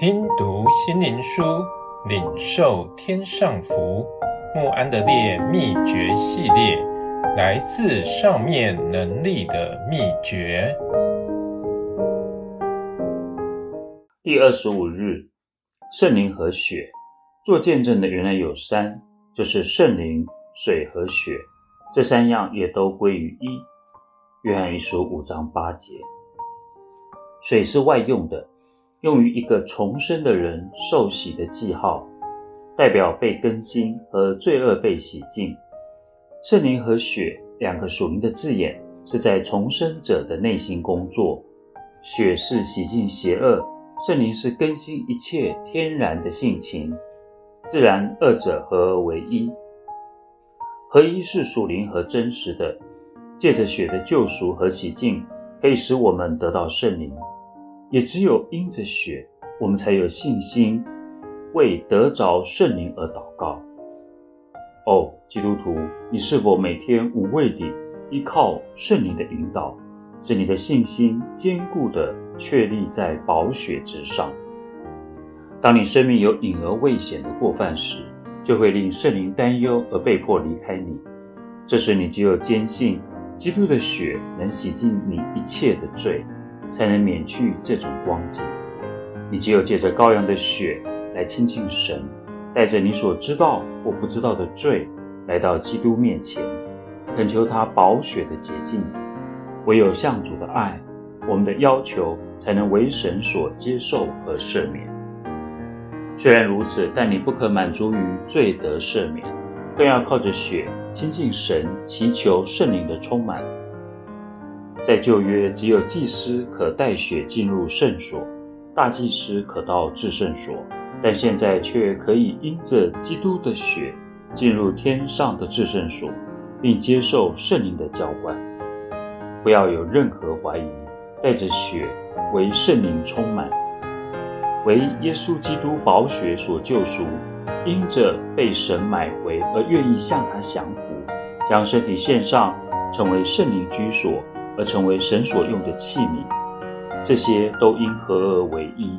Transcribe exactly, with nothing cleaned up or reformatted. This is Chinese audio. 听读心灵书，领受天上福。慕安德烈秘诀系列，来自上面能力的秘诀。第二十五日，圣灵和血。做见证的原来有三，就是圣灵、水和血，这三样也都归于一。约翰一书五章八节。水是外用的，用于一个重生的人受洗的记号，代表被更新和罪恶被洗净。圣灵和血两个属灵的字眼是在重生者的内心工作，血是洗净邪恶，圣灵是更新一切天然的性情，自然二者合而为一。合一是属灵和真实的，借着血的救赎和洗净，可以使我们得到圣灵。也只有因着血，我们才有信心为得着圣灵而祷告。哦，基督徒，你是否每天无畏地依靠圣灵的引导，使你的信心坚固地确立在宝血之上？当你生命有隐而未显的过犯时，就会令圣灵担忧而被迫离开你。这时你只有坚信基督的血能洗净你一切的罪，才能免去这种光景。你只有借着羔羊的血来亲近神，带着你所知道或不知道的罪来到基督面前，恳求他宝血的洁净。唯有向主的爱，我们的要求才能为神所接受和赦免。虽然如此，但你不可满足于罪得赦免，更要靠着血亲近神，祈求圣灵的充满。在旧约，只有祭司可带血进入圣所，大祭司可到至圣所，但现在却可以因着基督的血进入天上的至圣所，并接受圣灵的浇灌。不要有任何怀疑，带着血为圣灵充满，为耶稣基督宝血所救赎，因着被神买回而愿意向他降服，将身体献上，成为圣灵居所，而成为神所用的器皿，这些都因合而为一，